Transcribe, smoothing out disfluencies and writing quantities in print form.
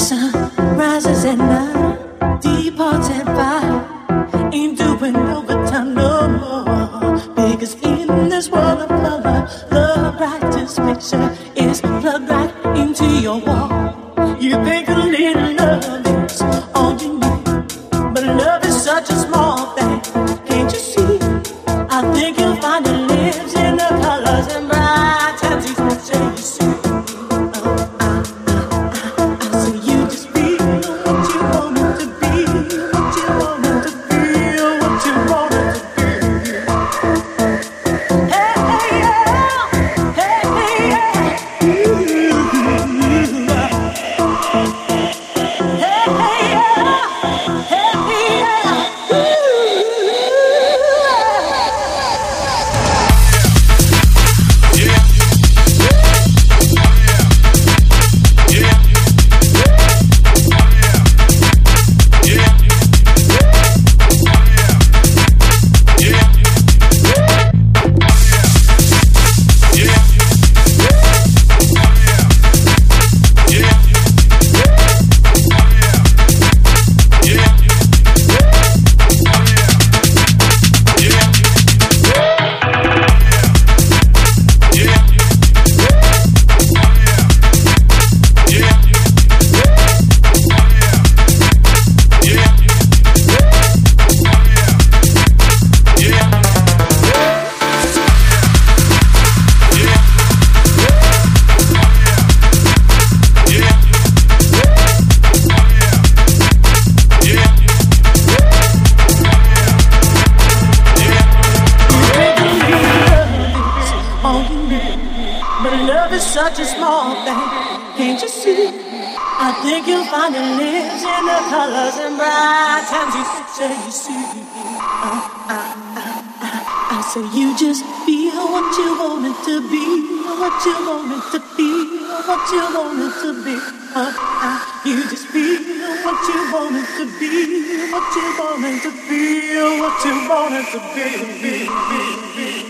sun rises at night, departed by, ain't doing overtime no more. Because in this world of color, the brightest picture is plugged right into your wall. You think a little love is all you need, but love is such a small thing. Can't you see? I think you'll find it lives in the colors and bright and deep shades. Such a small thing, can't you see? I think you'll find it lives in the colors and bright times you see. I say you just feel what you want it to be, what you want it to be, what you want it to be. You just feel what you want it to be, what you want it to be, what you want it to be.